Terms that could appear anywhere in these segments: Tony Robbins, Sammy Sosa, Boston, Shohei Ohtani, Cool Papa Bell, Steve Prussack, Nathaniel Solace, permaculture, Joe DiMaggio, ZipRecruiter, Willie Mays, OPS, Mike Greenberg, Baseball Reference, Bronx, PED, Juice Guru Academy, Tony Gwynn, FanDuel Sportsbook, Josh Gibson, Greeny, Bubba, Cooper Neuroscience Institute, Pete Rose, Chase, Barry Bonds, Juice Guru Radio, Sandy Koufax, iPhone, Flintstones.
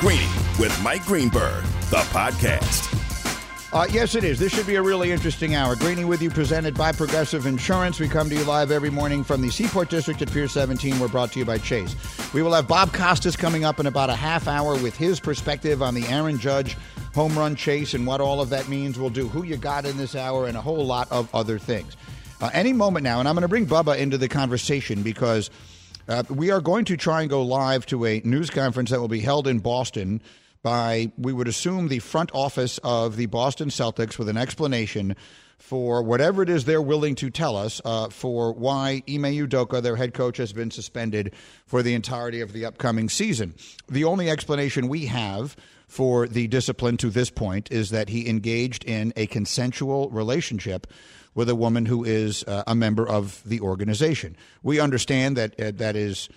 Greeny with Mike Greenberg, the podcast. Yes, it is. This should be a really interesting hour. Greeny with you, presented by Progressive Insurance. We come to you live every morning from the Seaport District at Pier 17. We're brought to you by Chase. We will have Bob Costas coming up in about a half hour with his perspective on the Aaron Judge home run chase and what all of that means. We'll do who you got in this hour and a whole lot of other things. Any moment now, and I'm going to bring Bubba into the conversation because we are going to try and go live to a news conference that will be held in Boston by, we would assume, the front office of the Boston Celtics with an explanation for whatever it is they're willing to tell us for why Ime Udoka, their head coach, has been suspended for the entirety of the upcoming season. The only explanation we have for the discipline to this point is that he engaged in a consensual relationship with a woman who is a member of the organization. We understand that that is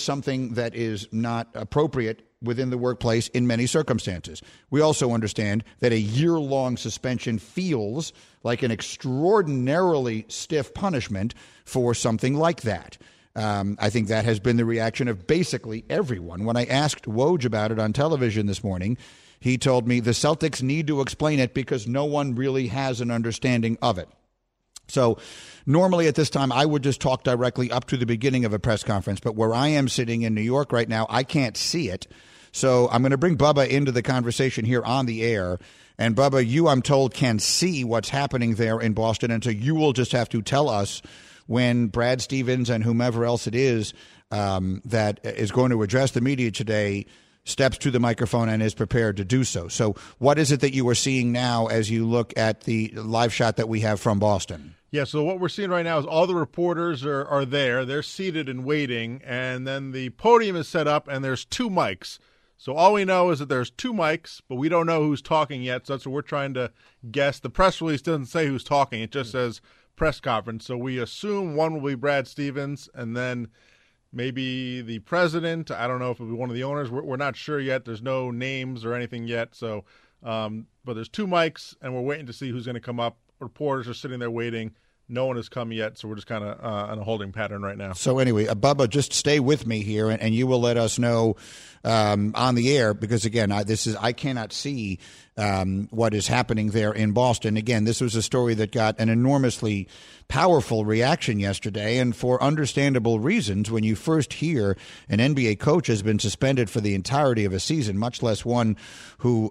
something that is not appropriate within the workplace in many circumstances. We also understand that a year-long suspension feels like an extraordinarily stiff punishment for something like that. I think that has been the reaction of basically everyone. When I asked Woj about it on television this morning, he told me the Celtics need to explain it because no one really has an understanding of it. So normally at this time, I would just talk directly up to the beginning of a press conference. But where I am sitting in New York right now, I can't see it. So I'm going to bring Bubba into the conversation here on the air. And Bubba, you, I'm told, can see what's happening there in Boston. And so you will just have to tell us when Brad Stevens and whomever else it is that is going to address the media today steps to the microphone and is prepared to do so. So what is it that you are seeing now as you look at the live shot that we have from Boston? Yeah, so what we're seeing right now is all the reporters are there. They're seated and waiting, and then the podium is set up, and there's two mics. So all we know is that there's two mics, but we don't know who's talking yet, so that's what we're trying to guess. The press release doesn't say who's talking. It just says press conference. So we assume one will be Brad Stevens, and then maybe the president. I don't know if it'll be one of the owners. We're not sure yet. There's no names or anything yet. So, but there's two mics, and we're waiting to see who's going to come up. Reporters are sitting there waiting. No one has come yet, so we're just kind of on a holding pattern right now. So anyway, Bubba, just stay with me here, and you will let us know on the air because, again, I cannot see what is happening there in Boston. Again, this was a story that got an enormously powerful reaction yesterday, and for understandable reasons. When you first hear an NBA coach has been suspended for the entirety of a season, much less one who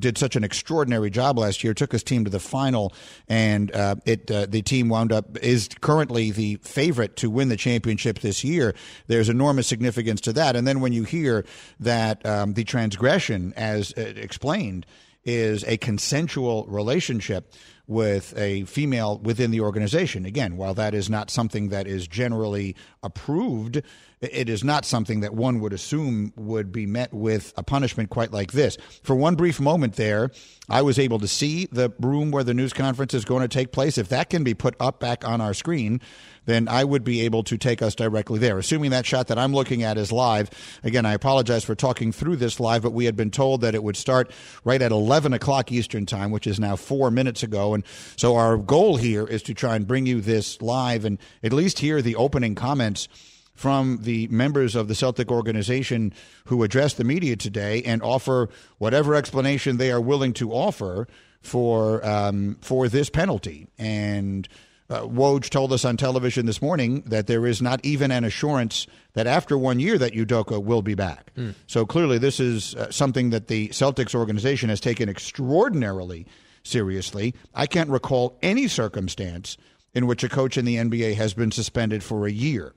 did such an extraordinary job last year, took his team to the final, and the team wound up is currently the favorite to win the championship this year. There's enormous significance to that. And then when you hear that the transgression, as explained, is a consensual relationship with a female within the organization. Again, while that is not something that is generally approved, it is not something that one would assume would be met with a punishment quite like this. For one brief moment there, I was able to see the room where the news conference is going to take place. If that can be put up back on our screen, then I would be able to take us directly there, assuming that shot that I'm looking at is live. Again, I apologize for talking through this live, but we had been told that it would start right at 11 o'clock Eastern time, which is now 4 minutes ago. And so our goal here is to try and bring you this live and at least hear the opening comments from the members of the Celtic organization who addressed the media today and offer whatever explanation they are willing to offer for this penalty. And Woj told us on television this morning that there is not even an assurance that after 1 year that Udoka will be back. So clearly this is something that the Celtics organization has taken extraordinarily seriously. I can't recall any circumstance in which a coach in the NBA has been suspended for a year.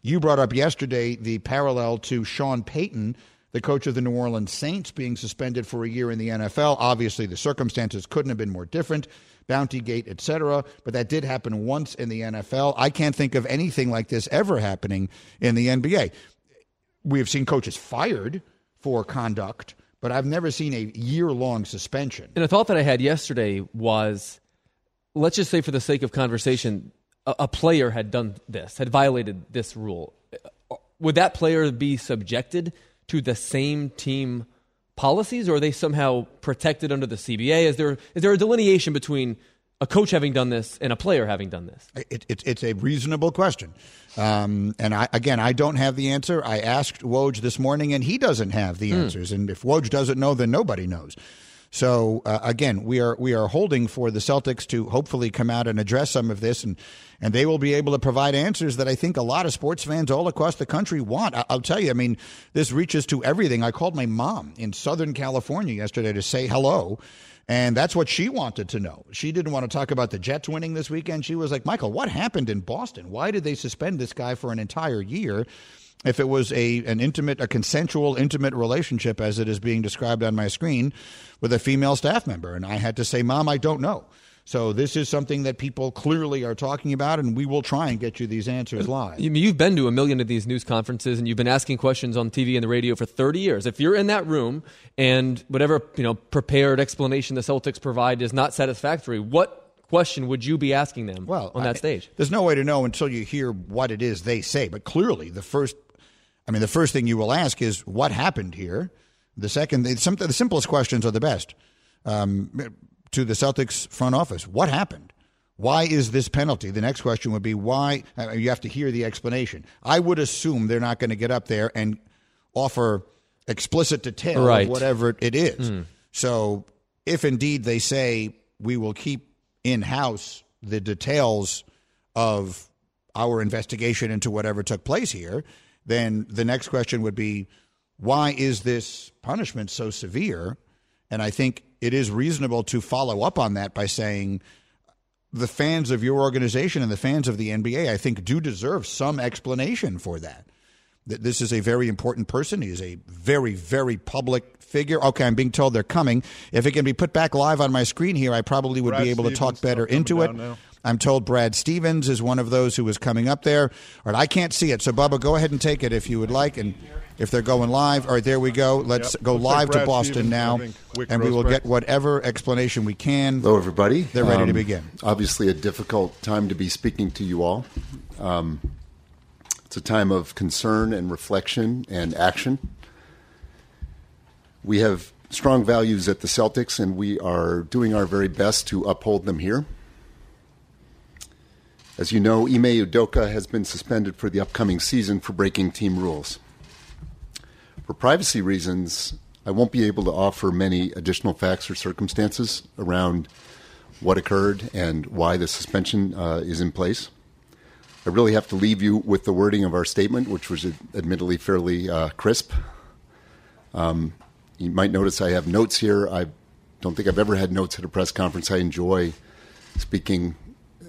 You brought up yesterday the parallel to Sean Payton, the coach of the New Orleans Saints, being suspended for a year in the NFL. Obviously, the circumstances couldn't have been more different. Bounty Gate, et cetera. But that did happen once in the NFL. I can't think of anything like this ever happening in the NBA. We have seen coaches fired for conduct, but I've never seen a year-long suspension. And a thought that I had yesterday was, let's just say for the sake of conversation, a player had done this, had violated this rule. Would that player be subjected to the same team policies, or are they somehow protected under the CBA? Is there a delineation between a coach having done this and a player having done this? It's a reasonable question. I don't have the answer. I asked Woj this morning, and he doesn't have the answers. And if Woj doesn't know, then nobody knows. So, we are holding for the Celtics to hopefully come out and address some of this, and they will be able to provide answers that I think a lot of sports fans all across the country want. I'll tell you, I mean, this reaches to everything. I called my mom in Southern California yesterday to say hello, and that's what she wanted to know. She didn't want to talk about the Jets winning this weekend. She was like, Michael, what happened in Boston? Why did they suspend this guy for an entire year? If it was a consensual, intimate relationship, as it is being described on my screen, with a female staff member. And I had to say, Mom, I don't know. So this is something that people clearly are talking about, and we will try and get you these answers live. You've been to a million of these news conferences, and you've been asking questions on TV and the radio for 30 years. If you're in that room and whatever prepared explanation the Celtics provide is not satisfactory, what question would you be asking them on that stage? There's no way to know until you hear what it is they say. But clearly, the first thing you will ask is, what happened here? The second, the simplest questions are the best to the Celtics front office. What happened? Why is this penalty? The next question would be why. You have to hear the explanation. I would assume they're not going to get up there and offer explicit detail of whatever it is. So if indeed they say we will keep in-house the details of our investigation into whatever took place here, then the next question would be, why is this punishment so severe? And I think it is reasonable to follow up on that by saying the fans of your organization and the fans of the NBA, I think, do deserve some explanation for that. This is a very important person. He is a very, very public figure. Okay, I'm being told they're coming. If it can be put back live on my screen here, I probably would be able to talk better into it. I'm told Brad Stevens is one of those who is coming up there. All right, I can't see it. So, Bubba, go ahead and take it if you would like. And if they're going live, all right, there we go. Let's go live to Boston now, and we will get whatever explanation we can. Hello, everybody. They're ready to begin. Obviously a difficult time to be speaking to you all. It's a time of concern and reflection and action. We have strong values at the Celtics, and we are doing our very best to uphold them here. As you know, Ime Udoka has been suspended for the upcoming season for breaking team rules. For privacy reasons, I won't be able to offer many additional facts or circumstances around what occurred and why the suspension is in place. I really have to leave you with the wording of our statement, which was admittedly fairly crisp. You might notice I have notes here. I don't think I've ever had notes at a press conference. I enjoy speaking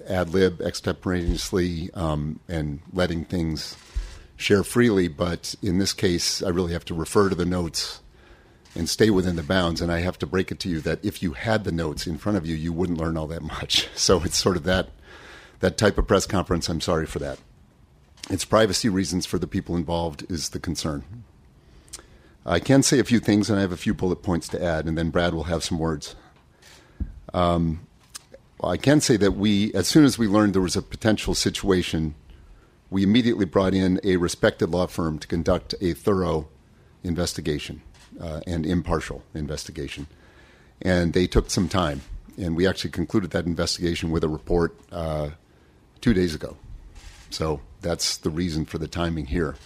ad lib, extemporaneously, and letting things share freely. But in this case, I really have to refer to the notes and stay within the bounds. And I have to break it to you that if you had the notes in front of you, you wouldn't learn all that much. So it's sort of that type of press conference. I'm sorry for that. It's privacy reasons for the people involved is the concern. I can say a few things, and I have a few bullet points to add, and then Brad will have some words. I can say that as soon as we learned there was a potential situation, we immediately brought in a respected law firm to conduct a thorough investigation, and impartial investigation. And they took some time, and we actually concluded that investigation with a report 2 days ago. So that's the reason for the timing here.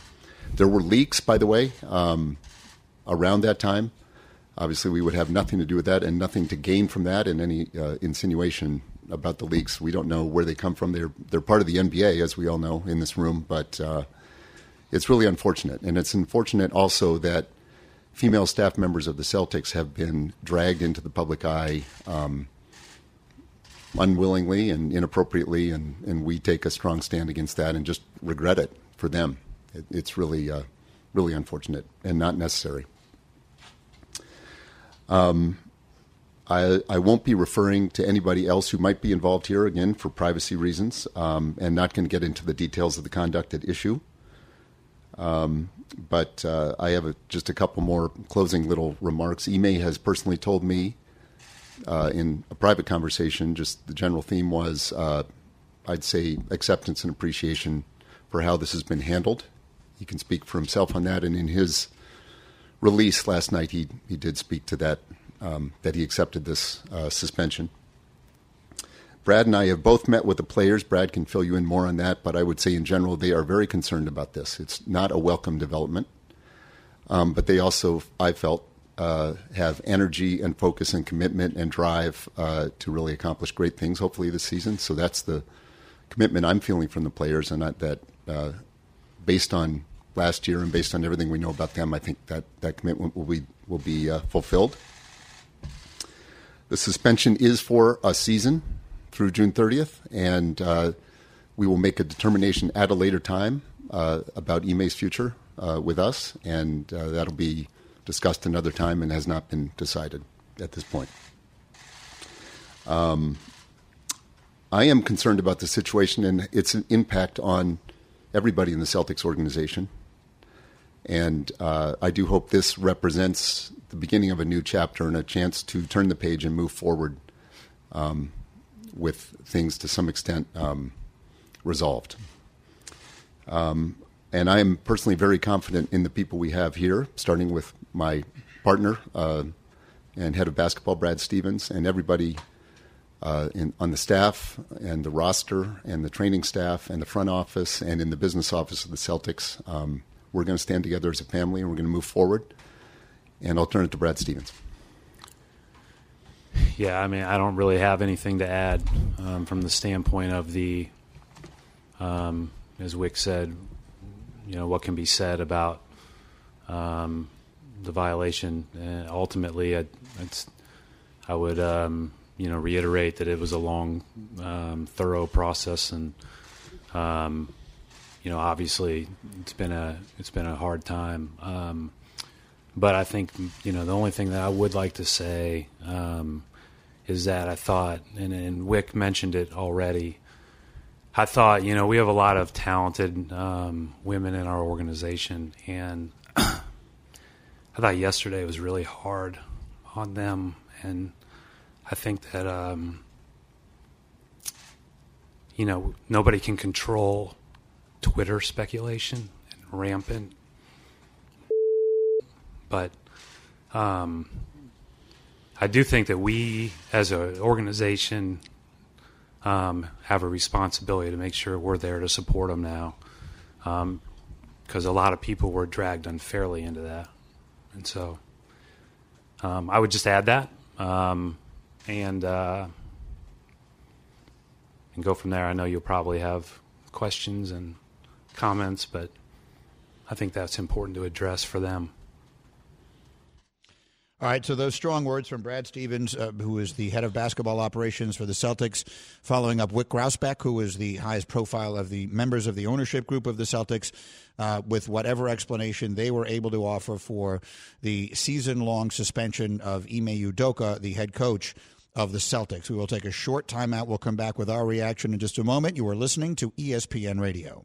There were leaks, by the way, around that time. Obviously, we would have nothing to do with that and nothing to gain from that, and any insinuation about the leaks, we don't know where they come from. They're part of the NBA, as we all know in this room, but it's really unfortunate. And it's unfortunate also that female staff members of the Celtics have been dragged into the public eye unwillingly and inappropriately, and we take a strong stand against that and just regret it for them. It's really really unfortunate and not necessary. I won't be referring to anybody else who might be involved here, again, for privacy reasons, and not going to get into the details of the conduct at issue. But I have just a couple more closing little remarks. Ime has personally told me in a private conversation, just the general theme was, I'd say, acceptance and appreciation for how this has been handled. He can speak for himself on that, and in his release last night, he did speak to that he accepted this suspension. Brad and I have both met with the players. Brad can fill you in more on that, but I would say in general they are very concerned about this. It's not a welcome development, but they also, I felt, have energy and focus and commitment and drive to really accomplish great things, hopefully, this season. So that's the commitment I'm feeling from the players, and that based on last year and based on everything we know about them, I think that commitment will be fulfilled. The suspension is for a season through June 30th, and we will make a determination at a later time about Ime's future with us, and that'll be discussed another time and has not been decided at this point. I am concerned about the situation and its impact on everybody in the Celtics organization, and I do hope this represents the beginning of a new chapter and a chance to turn the page and move forward with things to some extent resolved. And I am personally very confident in the people we have here, starting with my partner and head of basketball, Brad Stevens, and everybody on the staff and the roster and the training staff and the front office and in the business office of the Celtics. We're going to stand together as a family and we're going to move forward. And I'll turn it to Brad Stevens. Yeah, I mean, I don't really have anything to add from the standpoint of the, as Wick said, you know, what can be said about the violation. And ultimately, I would, you know, reiterate that it was a long, thorough process, and you know, obviously, it's been a hard time. But I think, you know, the only thing that I would like to say is that I thought, and Wick mentioned it already, I thought, you know, we have a lot of talented women in our organization, and I thought yesterday was really hard on them. And I think that, you know, nobody can control Twitter speculation and rampant. But I do think that we, as an organization, have a responsibility to make sure we're there to support them now, because a lot of people were dragged unfairly into that. And so I would just add that and go from there. I know you'll probably have questions and comments, but I think that's important to address for them. All right, so those strong words from Brad Stevens, who is the head of basketball operations for the Celtics, following up Wyc Grousbeck, who is the highest profile of the members of the ownership group of the Celtics, with whatever explanation they were able to offer for the season-long suspension of Ime Udoka, the head coach of the Celtics. We will take a short timeout. We'll come back with our reaction in just a moment. You are listening to ESPN Radio.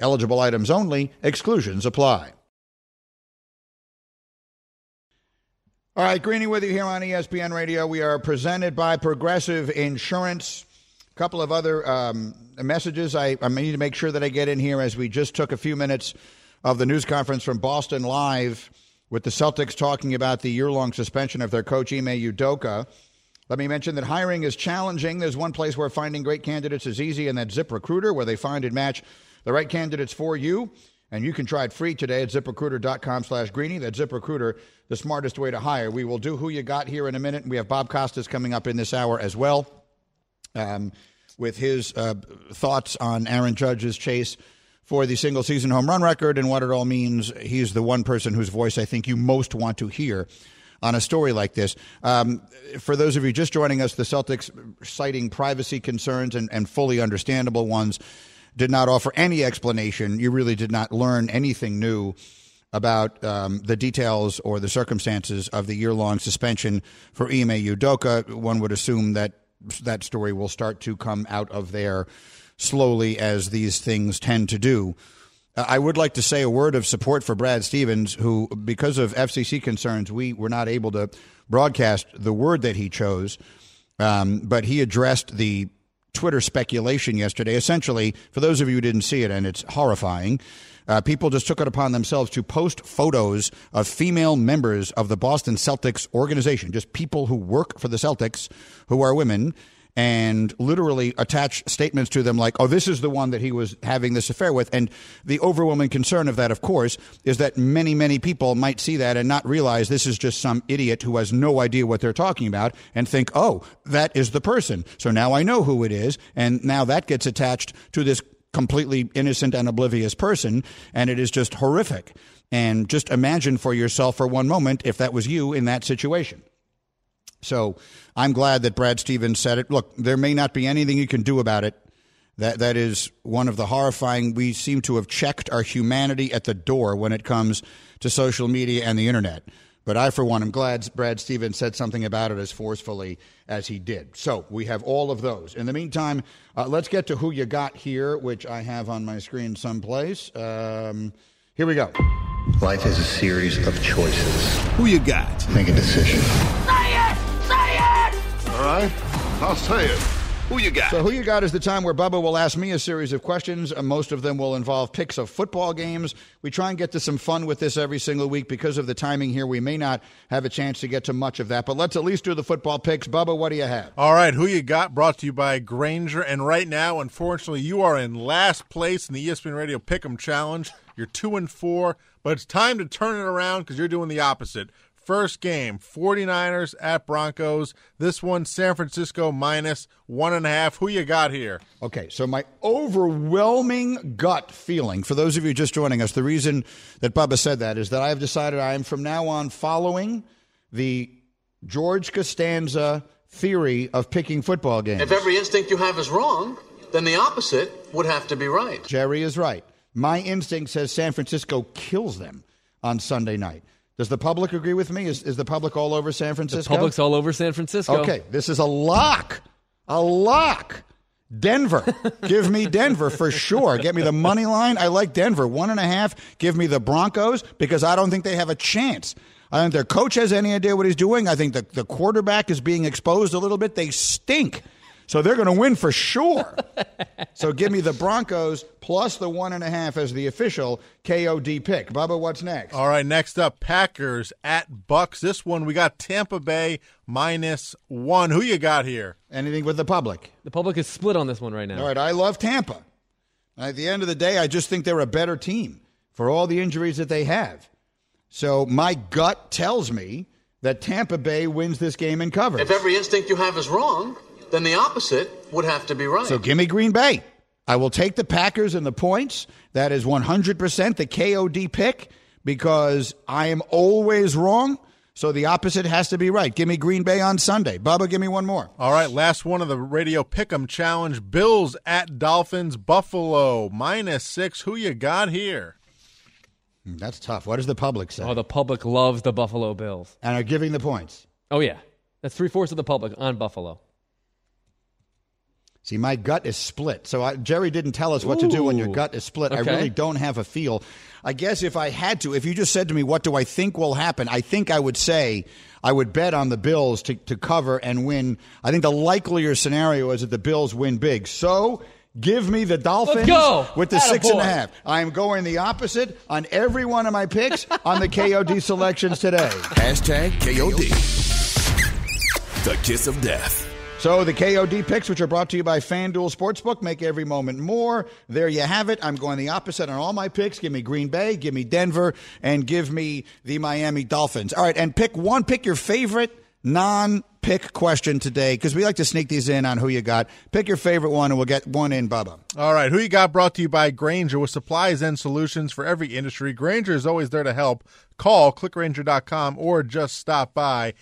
Eligible items only. Exclusions apply. All right, Greeny with you here on ESPN Radio. We are presented by Progressive Insurance. A couple of other messages I need to make sure that I get in here, as we just took a few minutes of the news conference from Boston Live with the Celtics talking about the year-long suspension of their coach, Ime Udoka. Let me mention that hiring is challenging. There's one place where finding great candidates is easy, and that's ZipRecruiter, where they find and match the right candidates for you. And you can try it free today at ZipRecruiter.com/Greeny. That's ZipRecruiter, the smartest way to hire. We will do Who You Got here in a minute. We have Bob Costas coming up in this hour as well with his thoughts on Aaron Judge's chase for the single-season home run record and what it all means. He's the one person whose voice I think you most want to hear on a story like this. For those of you just joining us, the Celtics, citing privacy concerns and fully understandable ones, did not offer any explanation. You really did not learn anything new about the details or the circumstances of the year-long suspension for Ime Udoka. One would assume that that story will start to come out of there slowly, as these things tend to do. I would like to say a word of support for Brad Stevens, who, because of FCC concerns, we were not able to broadcast the word that he chose, but he addressed the Twitter speculation yesterday. Essentially, for those of you who didn't see it, and it's horrifying, people just took it upon themselves to post photos of female members of the Boston Celtics organization, just people who work for the Celtics who are women, and literally attach statements to them like, oh, this is the one that he was having this affair with. And the overwhelming concern of that, of course, is that many, many people might see that and not realize this is just some idiot who has no idea what they're talking about and think, oh, that is the person. So now I know who it is. And now that gets attached to this completely innocent and oblivious person. And it is just horrific. And just imagine for yourself for one moment if that was you in that situation. So I'm glad that Brad Stevens said it. Look, there may not be anything you can do about it. That is one of the horrifying. We seem to have checked our humanity at the door when it comes to social media and the internet. But I, for one, am glad Brad Stevens said something about it as forcefully as he did. So we have all of those. In the meantime, let's get to Who You Got here, which I have on my screen someplace. Here we go. Life is a series of choices. Who you got? Make a decision. All right, I'll say it. Who you got? So Who You Got is the time where Bubba will ask me a series of questions. Most of them will involve picks of football games. We try and get to some fun with this every single week. Because of the timing here, we may not have a chance to get to much of that. But let's at least do the football picks. Bubba, what do you have? All right, Who You Got brought to you by Granger. And right now, unfortunately, you are in last place in the ESPN Radio Pick'em Challenge. You're 2-4, but it's time to turn it around because you're doing the opposite. First game, 49ers at Broncos. This one, San Francisco -1.5. Who you got here? Okay, so my overwhelming gut feeling, for those of you just joining us, the reason that Bubba said that is that I have decided I am from now on following the George Costanza theory of picking football games. If every instinct you have is wrong, then the opposite would have to be right. Jerry is right. My instinct says San Francisco kills them on Sunday night. Does the public agree with me? Is the public all over San Francisco? The public's all over San Francisco. Okay, this is a lock. A lock. Denver. Give me Denver for sure. Get me the money line. I like Denver. 1.5. Give me the Broncos because I don't think they have a chance. I don't think their coach has any idea what he's doing. I think the quarterback is being exposed a little bit. They stink. So they're going to win for sure. So give me the Broncos plus the 1.5 as the official KOD pick. Bubba, what's next? All right, next up, Packers at Bucks. This one, we got Tampa Bay -1. Who you got here? Anything with the public? The public is split on this one right now. All right, I love Tampa. At the end of the day, I just think they're a better team for all the injuries that they have. So my gut tells me that Tampa Bay wins this game and covers. If every instinct you have is wrong, then the opposite would have to be right. So give me Green Bay. I will take the Packers and the points. That is 100% the KOD pick because I am always wrong. So the opposite has to be right. Give me Green Bay on Sunday. Bubba, give me one more. All right, last one of the Radio Pick'em Challenge. Bills at Dolphins, Buffalo, -6. Who you got here? That's tough. What does the public say? Oh, the public loves the Buffalo Bills. And are giving the points. Oh, yeah. That's 3/4 of the public on Buffalo. See, my gut is split. So Jerry didn't tell us what to do when your gut is split. Okay. I really don't have a feel. I guess if I had to, if you just said to me, what do I think will happen? I think I would say I would bet on the Bills to cover and win. I think the likelier scenario is that the Bills win big. So give me the Dolphins with the 6.5. I am going the opposite on every one of my picks on the KOD selections today. Hashtag KOD. The kiss of death. So the KOD picks, which are brought to you by FanDuel Sportsbook, make every moment more. There you have it. I'm going the opposite on all my picks. Give me Green Bay, give me Denver, and give me the Miami Dolphins. All right, and pick your favorite non-pick question today, because we like to sneak these in on who you got. Pick your favorite one, and we'll get one in, Bubba. All right, who you got brought to you by Granger, with supplies and solutions for every industry. Granger is always there to help. Call clickgranger.com or just stop by.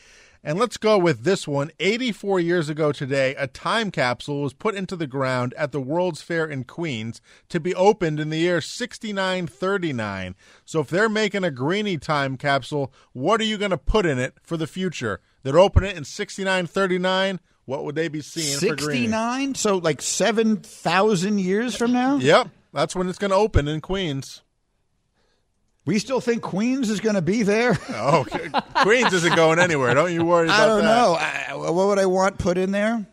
And let's go with this one. 84 years ago today, a time capsule was put into the ground at the World's Fair in Queens to be opened in the year 6939. So if they're making a Greeny time capsule, what are you going to put in it for the future? They'd open it in 6939. What would they be seeing 69? For Greeny? 69? So like 7,000 years from now? Yep. That's when it's going to open in Queens. We still think Queens is going to be there? Oh, Queens isn't going anywhere. Don't you worry about that. I don't know. What would I want put in there?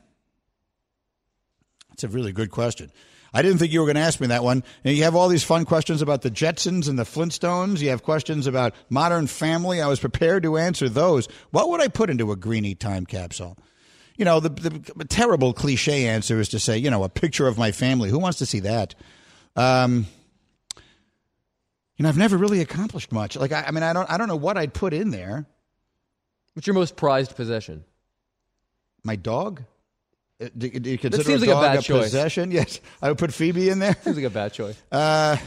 That's a really good question. I didn't think you were going to ask me that one. And you have all these fun questions about the Jetsons and the Flintstones. You have questions about Modern Family. I was prepared to answer those. What would I put into a Greeny time capsule? You know, the terrible cliche answer is to say, you know, a picture of my family. Who wants to see that? You know, I've never really accomplished much. Like, I don't know what I'd put in there. What's your most prized possession? My dog? Do you consider a dog a possession? Yes. I would put Phoebe in there. Seems like a bad choice. I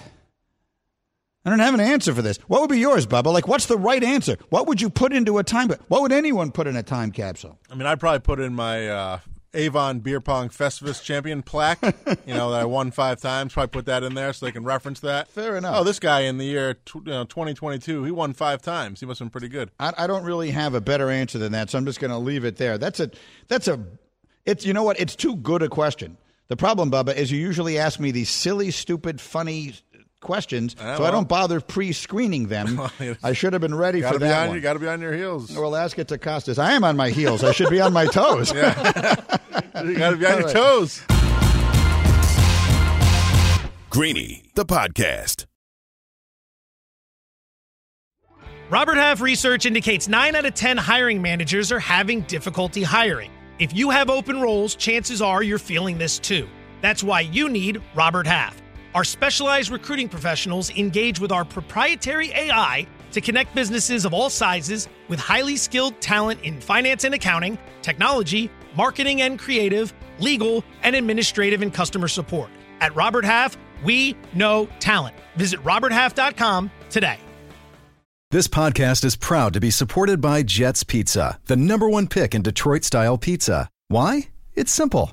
don't have an answer for this. What would be yours, Bubba? Like, what's the right answer? What would you put into a time capsule? What would anyone put in a time capsule? I mean, I'd probably put in my Avon Beer Pong Festivus champion plaque, you know, that I won 5 times. Probably put that in there so they can reference that. Fair enough. Oh, this guy in the year 2022, he won 5 times. He must have been pretty good. I don't really have a better answer than that, so I'm just going to leave it there. It's you know what? It's too good a question. The problem, Bubba, is you usually ask me these silly, stupid, funny questions, I don't bother pre-screening them. I should have been ready for that one. You got to be on your heels. Well, ask it to Costas. I am on my heels. I should be on my toes. You got to be on your toes. Greeny, the podcast. Robert Half research indicates 9 out of 10 hiring managers are having difficulty hiring. If you have open roles, chances are you're feeling this too. That's why you need Robert Half. Our specialized recruiting professionals engage with our proprietary AI to connect businesses of all sizes with highly skilled talent in finance and accounting, technology, marketing and creative, legal, and administrative and customer support. At Robert Half, we know talent. Visit roberthalf.com today. This podcast is proud to be supported by Jet's Pizza, the #1 pick in Detroit-style pizza. Why? It's simple.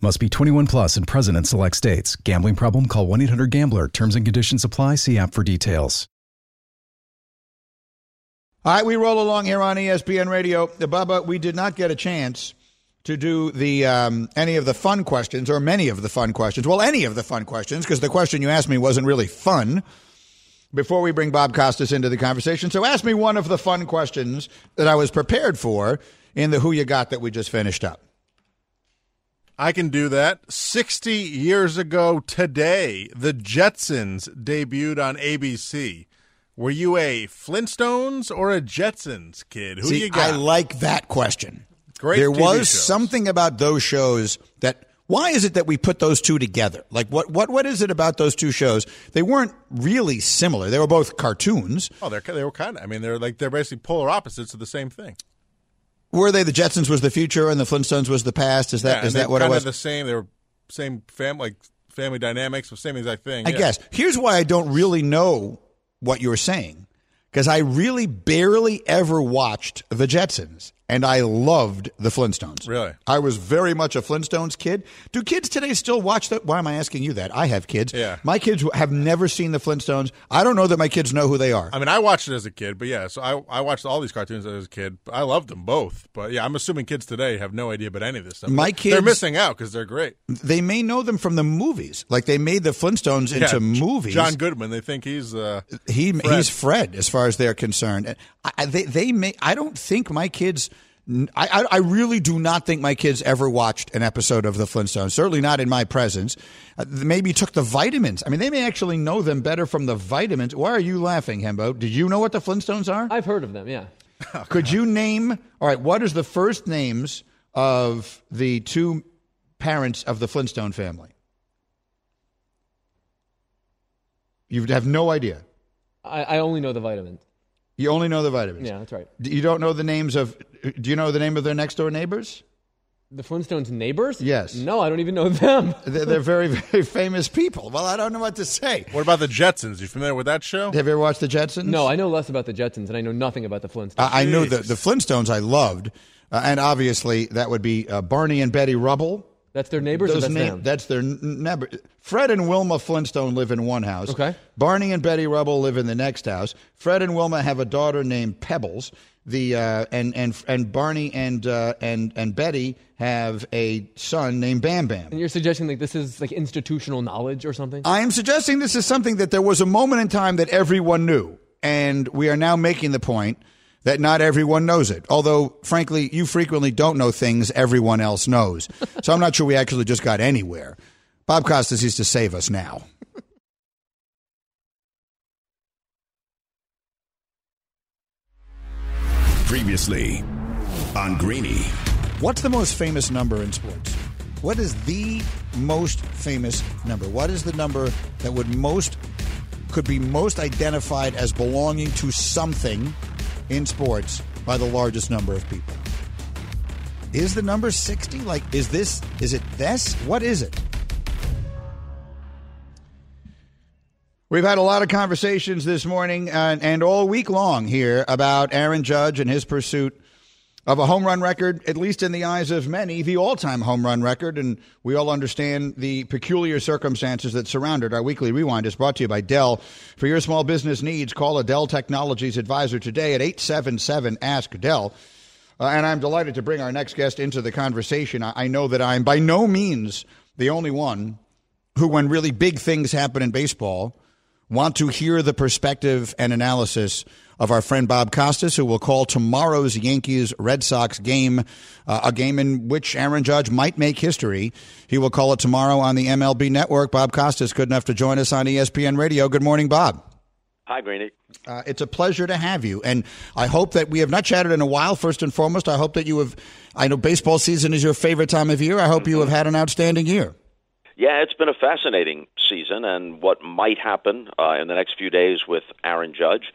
Must be 21 plus and present in select states. Gambling problem? Call 1-800-GAMBLER. Terms and conditions apply. See app for details. All right, we roll along here on ESPN Radio. Bubba, we did not get a chance to do the any of the fun questions or many of the fun questions. Well, any of the fun questions, because the question you asked me wasn't really fun before we bring Bob Costas into the conversation. So ask me one of the fun questions that I was prepared for in the Who You Got that we just finished up. I can do that. 60 years ago today, the Jetsons debuted on ABC. Were you a Flintstones or a Jetsons kid? Who See, you got? I like that question. Great. There TV was shows. Something about those shows that. Why is it that we put those two together? Like what is it about those two shows? They weren't really similar. They were both cartoons. Oh, they were kind of. I mean, they're basically polar opposites of the same thing. Were they? The Jetsons was the future, and the Flintstones was the past. Is that what it was? Kind of the same. They were same family dynamics, the same exact thing. I guess. Here's why I don't really know what you're saying, because I really barely ever watched the Jetsons, and I loved the Flintstones. Really? I was very much a Flintstones kid. Do kids today still watch that? Why am I asking you that? I have kids. Yeah. My kids have never seen the Flintstones. I don't know that my kids know who they are. I mean, I watched it as a kid, but yeah, so I watched all these cartoons as a kid. I loved them both, but yeah, I'm assuming kids today have no idea about any of this stuff. My kids, they're missing out because they're great. They may know them from the movies. Like, they made the Flintstones into movies. John Goodman, they think he's Fred. He's Fred as far as they're concerned. I don't think my kids. I really do not think my kids ever watched an episode of The Flintstones, certainly not in my presence. Maybe took the vitamins. I mean, they may actually know them better from the vitamins. Why are you laughing, Hembo? Do you know what The Flintstones are? I've heard of them, yeah. Could you name, all right, what is the first names of the two parents of the Flintstone family? You have no idea. I only know the vitamins. You only know the vitamins. Yeah, that's right. You don't know the names of. Do you know the name of their next door neighbors? The Flintstones' neighbors? Yes. No, I don't even know them. They're very, very famous people. Well, I don't know what to say. What about the Jetsons? You familiar with that show? Have you ever watched the Jetsons? No, I know less about the Jetsons, and I know nothing about the Flintstones. I know the Flintstones. I loved, and obviously that would be Barney and Betty Rubble. That's their neighbors. Or that's them? That's their neighbor. Fred and Wilma Flintstone live in one house. Okay. Barney and Betty Rubble live in the next house. Fred and Wilma have a daughter named Pebbles. The and Barney and Betty have a son named Bam Bam. And you're suggesting like this is like institutional knowledge or something? I am suggesting this is something that there was a moment in time that everyone knew, and we are now making the point that not everyone knows it. Although, frankly, you frequently don't know things everyone else knows. So I'm not sure we actually just got anywhere. Bob Costas used to save us now. Previously on Greeny. What's the most famous number in sports? What is the most famous number? What is the number that could be most identified as belonging to something in sports by the largest number of people? Is the number 60? Like, is it this? What is it? We've had a lot of conversations this morning and all week long here about Aaron Judge and his pursuit of a home run record, at least in the eyes of many, the all-time home run record. And we all understand the peculiar circumstances that surrounded. Our Weekly Rewind is brought to you by Dell. For your small business needs, call a Dell Technologies advisor today at 877-ASK-DELL. And I'm delighted to bring our next guest into the conversation. I know that I'm by no means the only one who, when really big things happen in baseball, want to hear the perspective and analysis of our friend Bob Costas, who will call tomorrow's Yankees-Red Sox game, a game in which Aaron Judge might make history. He will call it tomorrow on the MLB Network. Bob Costas, good enough to join us on ESPN Radio. Good morning, Bob. Hi, Greeny. It's a pleasure to have you, and I hope that we have not chatted in a while. First and foremost, I hope that you have – I know baseball season is your favorite time of year. I hope you have had an outstanding year. Yeah, it's been a fascinating season, and what might happen in the next few days with Aaron Judge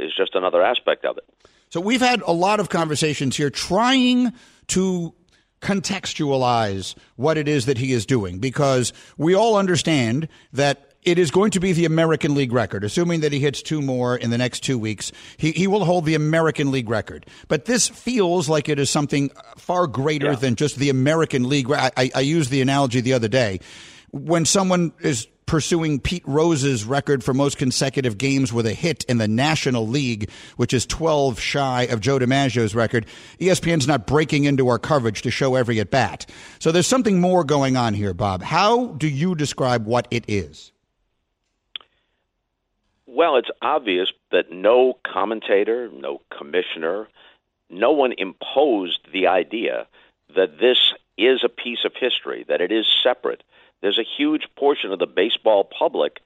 is just another aspect of it. So we've had a lot of conversations here trying to contextualize what it is that he is doing, because we all understand that it is going to be the American League record. Assuming that he hits two more in the next 2 weeks, he will hold the American League record. But this feels like it is something far greater than just the American League. I used the analogy the other day. When someone is pursuing Pete Rose's record for most consecutive games with a hit in the National League, which is 12 shy of Joe DiMaggio's record. ESPN's not breaking into our coverage to show every at-bat. So there's something more going on here, Bob. How do you describe what it is? Well, it's obvious that no commentator, no commissioner, no one imposed the idea that this is a piece of history, that it is separate. There's a huge portion of the baseball public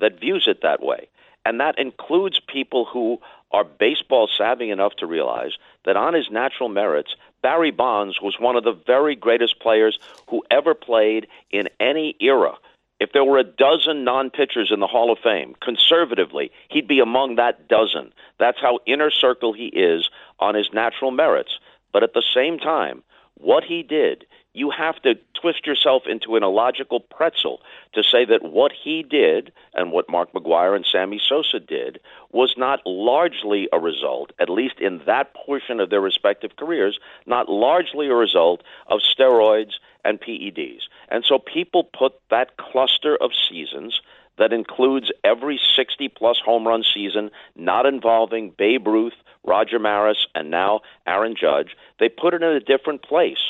that views it that way. And that includes people who are baseball savvy enough to realize that on his natural merits, Barry Bonds was one of the very greatest players who ever played in any era. If there were a dozen non-pitchers in the Hall of Fame, conservatively, he'd be among that dozen. That's how inner circle he is on his natural merits. But at the same time, what he did, you have to twist yourself into an illogical pretzel to say that what he did and what Mark McGwire and Sammy Sosa did was not largely a result, at least in that portion of their respective careers, not largely a result of steroids and PEDs. And so people put that cluster of seasons that includes every 60-plus home run season not involving Babe Ruth, Roger Maris, and now Aaron Judge, they put it in a different place.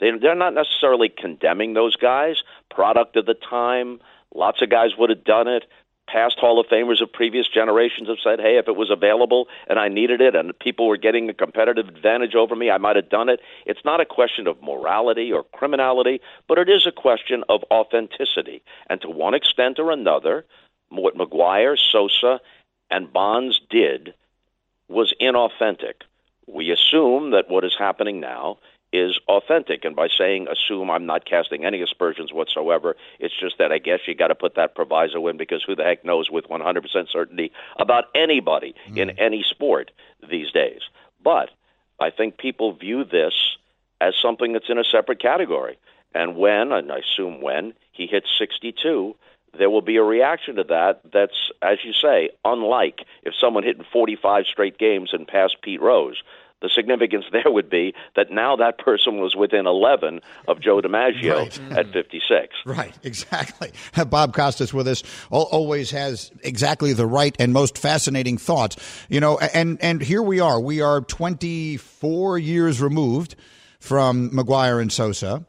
They're not necessarily condemning those guys, product of the time. Lots of guys would have done it. Past Hall of Famers of previous generations have said, hey, if it was available and I needed it and people were getting a competitive advantage over me, I might have done it. It's not a question of morality or criminality, but it is a question of authenticity. And to one extent or another, what McGwire, Sosa, and Bonds did was inauthentic. We assume that what is happening now is authentic. And by saying assume, I'm not casting any aspersions whatsoever. It's just that I guess you got to put that proviso in because who the heck knows with 100% certainty about anybody in any sport these days. But I think people view this as something that's in a separate category. And when, and I assume when, he hits 62, there will be a reaction to that that's, as you say, unlike if someone hit in 45 straight games and passed Pete Rose. The significance there would be that now that person was within 11 of Joe DiMaggio at 56. Right, exactly. Bob Costas with us always has exactly the right and most fascinating thoughts. You know, and here we are. We are 24 years removed from McGwire and Sosa.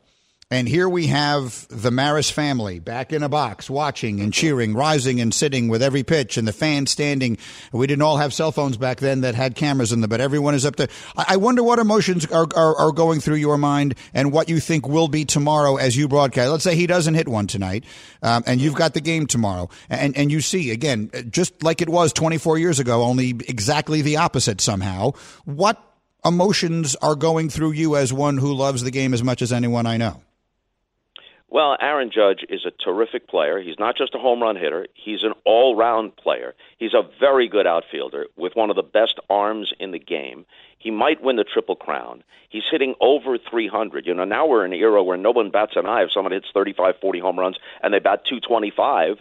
And here we have the Maris family back in a box, watching and cheering, rising and sitting with every pitch, and the fans standing. We didn't all have cell phones back then that had cameras in them, but everyone is up there. I wonder what emotions are going through your mind and what you think will be tomorrow as you broadcast. Let's say he doesn't hit one tonight, and you've got the game tomorrow. And you see, again, just like it was 24 years ago, only exactly the opposite somehow. What emotions are going through you as one who loves the game as much as anyone I know? Well, Aaron Judge is a terrific player. He's not just a home run hitter. He's an all-round player. He's a very good outfielder with one of the best arms in the game. He might win the Triple Crown. He's hitting over 300. You know, now we're in an era where no one bats an eye if someone hits 35, 40 home runs and they bat 225,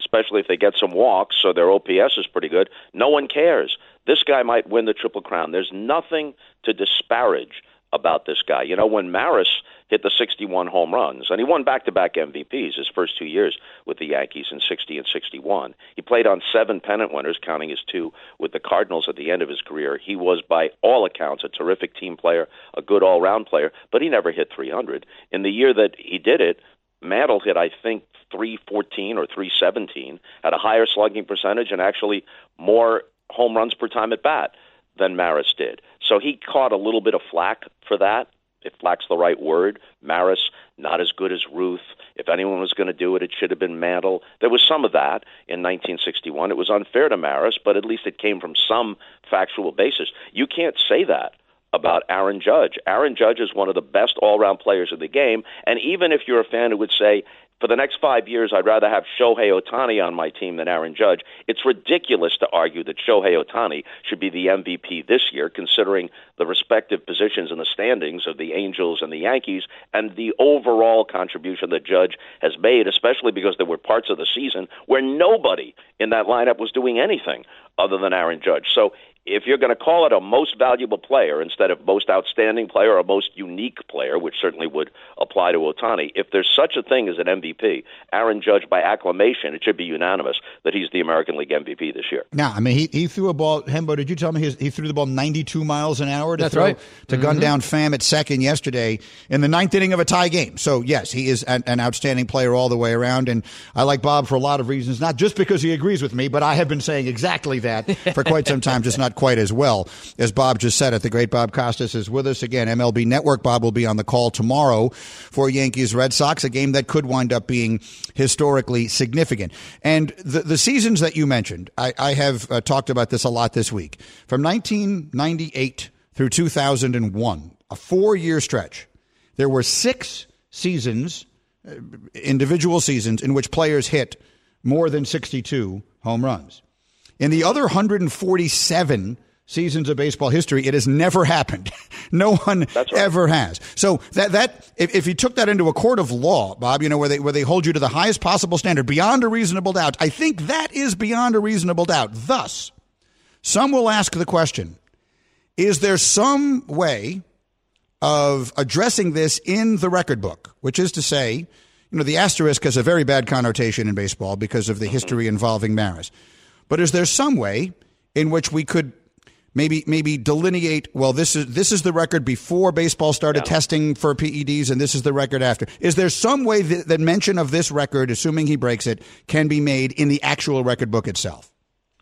especially if they get some walks, so their OPS is pretty good. No one cares. This guy might win the Triple Crown. There's nothing to disparage about this guy. You know, when Maris hit the 61 home runs, and he won back-to-back MVPs his first 2 years with the Yankees in 60 and 61. He played on 7 pennant winners, counting his 2 with the Cardinals at the end of his career. He was, by all accounts, a terrific team player, a good all-round player, but he never hit 300. In the year that he did it, Mantle hit, I think, 314 or 317, had a higher slugging percentage and actually more home runs per time at bat than Maris did. So he caught a little bit of flack for that. If flack's the right word. Maris, not as good as Ruth. If anyone was going to do it, it should have been Mantle. There was some of that in 1961. It was unfair to Maris, but at least it came from some factual basis. You can't say that about Aaron Judge. Aaron Judge is one of the best all-round players in the game, and even if you're a fan who would say, for the next 5 years, I'd rather have Shohei Ohtani on my team than Aaron Judge, it's ridiculous to argue that Shohei Ohtani should be the MVP this year, considering the respective positions in the standings of the Angels and the Yankees and the overall contribution that Judge has made, especially because there were parts of the season where nobody in that lineup was doing anything other than Aaron Judge. So if you're going to call it a most valuable player instead of most outstanding player or most unique player, which certainly would apply to Ohtani, if there's such a thing as an MVP, Aaron Judge, by acclamation, it should be unanimous that he's the American League MVP this year. Now, I mean, he threw a ball, Hembo, did you tell me he threw the ball 92 miles an hour to gun down Pham at second yesterday in the ninth inning of a tie game. So, yes, he is an outstanding player all the way around, and I like Bob for a lot of reasons, not just because he agrees with me, but I have been saying exactly that for quite some time, just not quite as well as Bob just said it. The great Bob Costas is with us again. MLB Network. Bob will be on the call tomorrow for Yankees Red Sox, a game that could wind up being historically significant. And the seasons that you mentioned, I have talked about this a lot this week. From 1998 through 2001, a 4-year stretch, there were 6 seasons, individual seasons, in which players hit more than 62 home runs. In the other 147 seasons of baseball history, it has never happened. No one ever has. So that if you took that into a court of law, Bob, you know, where they hold you to the highest possible standard beyond a reasonable doubt, I think that is beyond a reasonable doubt. Thus, some will ask the question, is there some way of addressing this in the record book, which is to say, you know, the asterisk has a very bad connotation in baseball because of the history involving Maris. But is there some way in which we could maybe delineate, well, this is the record before baseball started testing for PEDs, and this is the record after? Is there some way that mention of this record, assuming he breaks it, can be made in the actual record book itself?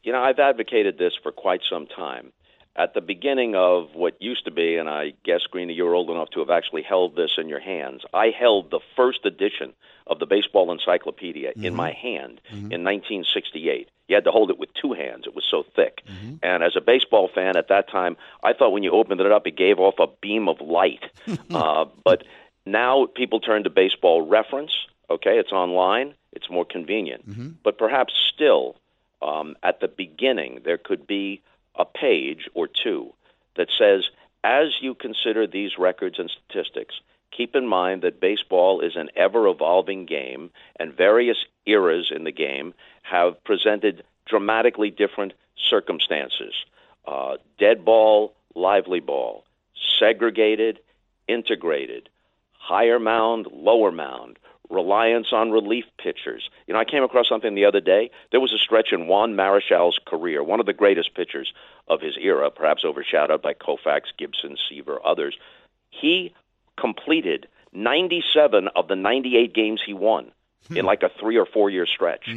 You know, I've advocated this for quite some time. At the beginning of what used to be, and I guess, Greeny, you're old enough to have actually held this in your hands, I held the first edition of the Baseball Encyclopedia in my hand in 1968. You had to hold it with 2 hands. It was so thick. And as a baseball fan at that time, I thought when you opened it up, it gave off a beam of light. But now people turn to Baseball Reference. Okay, it's online. It's more convenient. But perhaps still, at the beginning, there could be a page or 2 that says, as you consider these records and statistics, keep in mind that baseball is an ever-evolving game, and various eras in the game have presented dramatically different circumstances. Dead ball, lively ball, segregated, integrated, higher mound, lower mound, reliance on relief pitchers. You know, I came across something the other day. There was a stretch in Juan Marichal's career, one of the greatest pitchers of his era, perhaps overshadowed by Koufax, Gibson, Seaver, others. He completed 97 of the 98 games he won in like a 3 or 4 year stretch.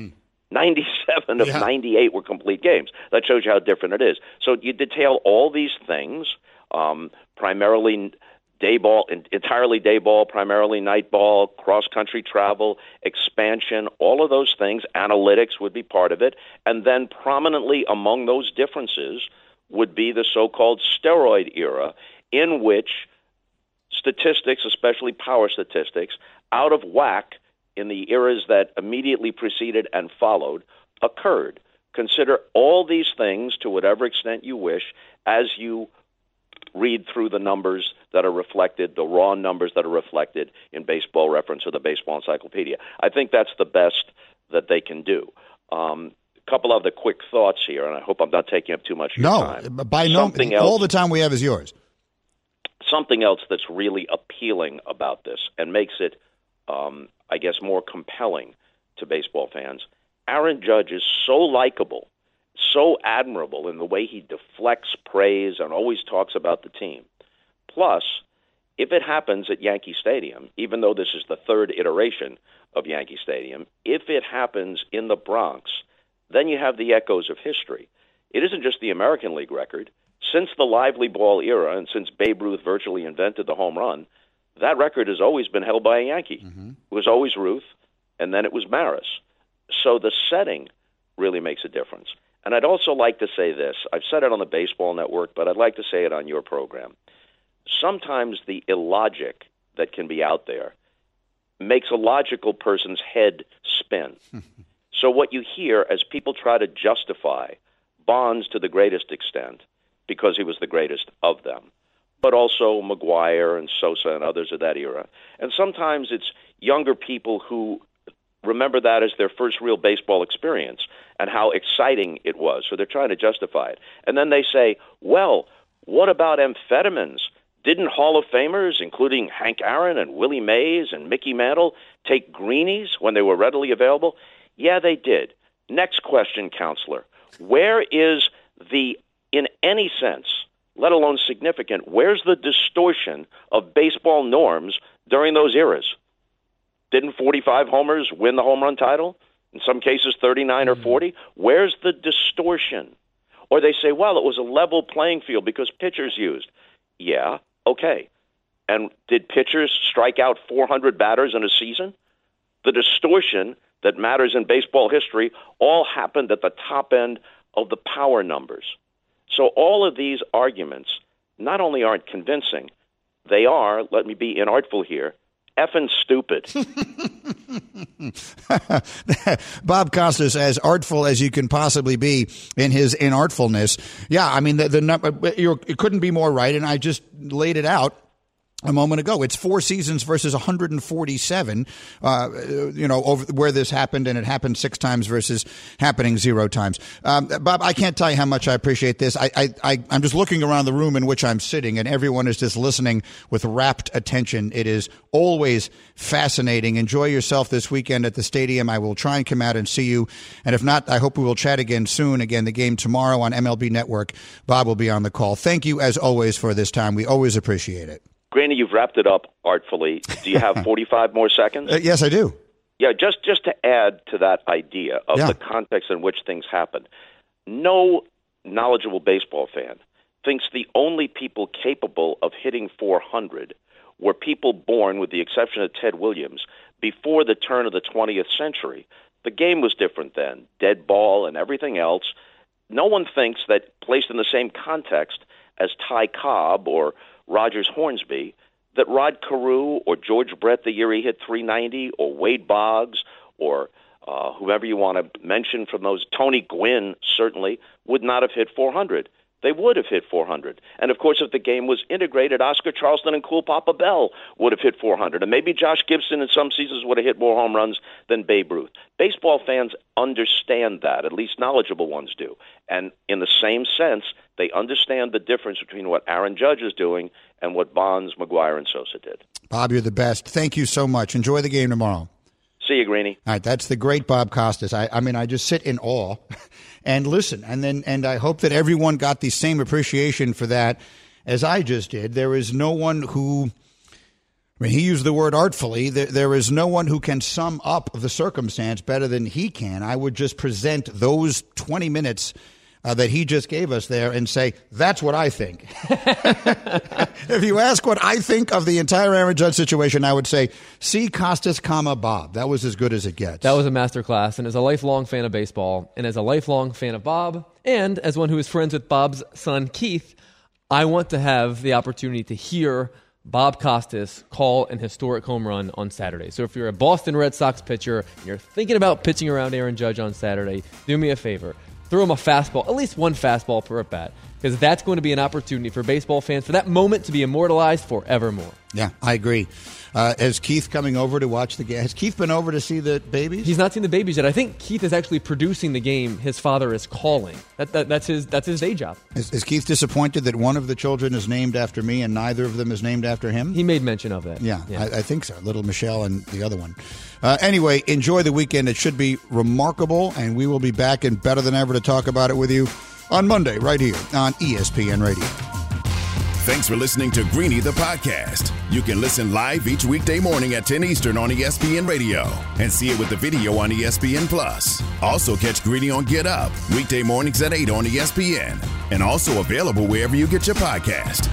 97 of 98 were complete games. That shows you how different it is. So you detail all these things, primarily day ball, entirely day ball, primarily night ball, cross-country travel, expansion, all of those things. Analytics would be part of it. And then prominently among those differences would be the so-called steroid era, in which statistics, especially power statistics, out of whack in the eras that immediately preceded and followed, occurred. Consider all these things to whatever extent you wish as you read through the numbers that are reflected, the raw numbers that are reflected in Baseball Reference or the Baseball Encyclopedia. I think that's the best that they can do. A couple other quick thoughts here, and I hope I'm not taking up too much of your time. No, all the time we have is yours. Something else that's really appealing about this and makes it, I guess, more compelling to baseball fans. Aaron Judge is so likable, so admirable in the way he deflects praise and always talks about the team. Plus, if it happens at Yankee Stadium, even though this is the third iteration of Yankee Stadium, if it happens in the Bronx, then you have the echoes of history. It isn't just the American League record. Since the lively ball era and since Babe Ruth virtually invented the home run, that record has always been held by a Yankee. It was always Ruth, and then it was Maris. So the setting really makes a difference. And I'd also like to say this. I've said it on the Baseball Network, but I'd like to say it on your program. Sometimes the illogic that can be out there makes a logical person's head spin. So what you hear as people try to justify Bonds to the greatest extent, because he was the greatest of them, but also McGuire and Sosa and others of that era. And sometimes it's younger people who remember that as their first real baseball experience and how exciting it was. So they're trying to justify it. And then they say, well, what about amphetamines? Didn't Hall of Famers, including Hank Aaron and Willie Mays and Mickey Mantle, take Greenies when they were readily available? Yeah, they did. Next question, counselor. Where is the, in any sense, let alone significant, where's the distortion of baseball norms during those eras? Didn't 45 homers win the home run title? In some cases, 39 or 40. Where's the distortion? Or they say, well, it was a level playing field because pitchers used. Yeah, okay. And did pitchers strike out 400 batters in a season? The distortion that matters in baseball history all happened at the top end of the power numbers. So all of these arguments not only aren't convincing, they are, let me be inartful here, effing stupid. Bob Costas, as artful as you can possibly be in his inartfulness. Yeah, I mean, the number, it couldn't be more right, and I just laid it out a moment ago. It's 4 seasons versus 147, over where this happened, and it happened 6 times versus happening 0 times. Bob, I can't tell you how much I appreciate this. I'm just looking around the room in which I'm sitting, and everyone is just listening with rapt attention. It is always fascinating. Enjoy yourself this weekend at the stadium. I will try and come out and see you. And if not, I hope we will chat again soon. Again, the game tomorrow on MLB Network. Bob will be on the call. Thank you, as always, for this time. We always appreciate it. Greeny, you've wrapped it up artfully. Do you have 45 more seconds? Yes, I do. Yeah, just to add to that idea of the context in which things happen. No knowledgeable baseball fan thinks the only people capable of hitting 400 were people born, with the exception of Ted Williams, before the turn of the 20th century. The game was different then, dead ball and everything else. No one thinks that placed in the same context as Ty Cobb or Rogers Hornsby, that Rod Carew or George Brett the year he hit 390 or Wade Boggs or whoever you want to mention from those, Tony Gwynn certainly, would not have hit 400. They would have hit 400. And, of course, if the game was integrated, Oscar Charleston and Cool Papa Bell would have hit 400. And maybe Josh Gibson in some seasons would have hit more home runs than Babe Ruth. Baseball fans understand that, at least knowledgeable ones do. And in the same sense, they understand the difference between what Aaron Judge is doing and what Bonds, McGuire, and Sosa did. Bob, you're the best. Thank you so much. Enjoy the game tomorrow. See you, Greeny. All right, that's the great Bob Costas. I just sit in awe and listen. And I hope that everyone got the same appreciation for that as I just did. There is no one who, he used the word artfully. There is no one who can sum up the circumstance better than he can. I would just present those 20 minutes that he just gave us there and say, that's what I think. If you ask what I think of the entire Aaron Judge situation, I would say, see Costas, Bob. That was as good as it gets. That was a masterclass. And as a lifelong fan of baseball, and as a lifelong fan of Bob, and as one who is friends with Bob's son, Keith, I want to have the opportunity to hear Bob Costas call an historic home run on Saturday. So if you're a Boston Red Sox pitcher, and you're thinking about pitching around Aaron Judge on Saturday, do me a favor. Throw him a fastball, at least one fastball per at-bat, because that's going to be an opportunity for baseball fans for that moment to be immortalized forevermore. Yeah, I agree. Is Keith coming over to watch the game? Has Keith been over to see the babies? He's not seen the babies yet. I think Keith is actually producing the game his father is calling. That's his day job. Is Keith disappointed that one of the children is named after me and neither of them is named after him? He made mention of that. Yeah. I think so. Little Michelle and the other one. Anyway, enjoy the weekend. It should be remarkable, and we will be back and better than ever to talk about it with you on Monday right here on ESPN Radio. Thanks for listening to Greeny the Podcast. You can listen live each weekday morning at 10 Eastern on ESPN Radio and see it with the video on ESPN Plus. Also catch Greeny on Get Up, weekday mornings at 8 on ESPN, and also available wherever you get your podcast.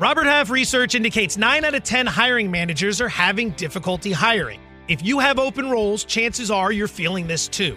Robert Half research indicates 9 out of 10 hiring managers are having difficulty hiring. If you have open roles, chances are you're feeling this too.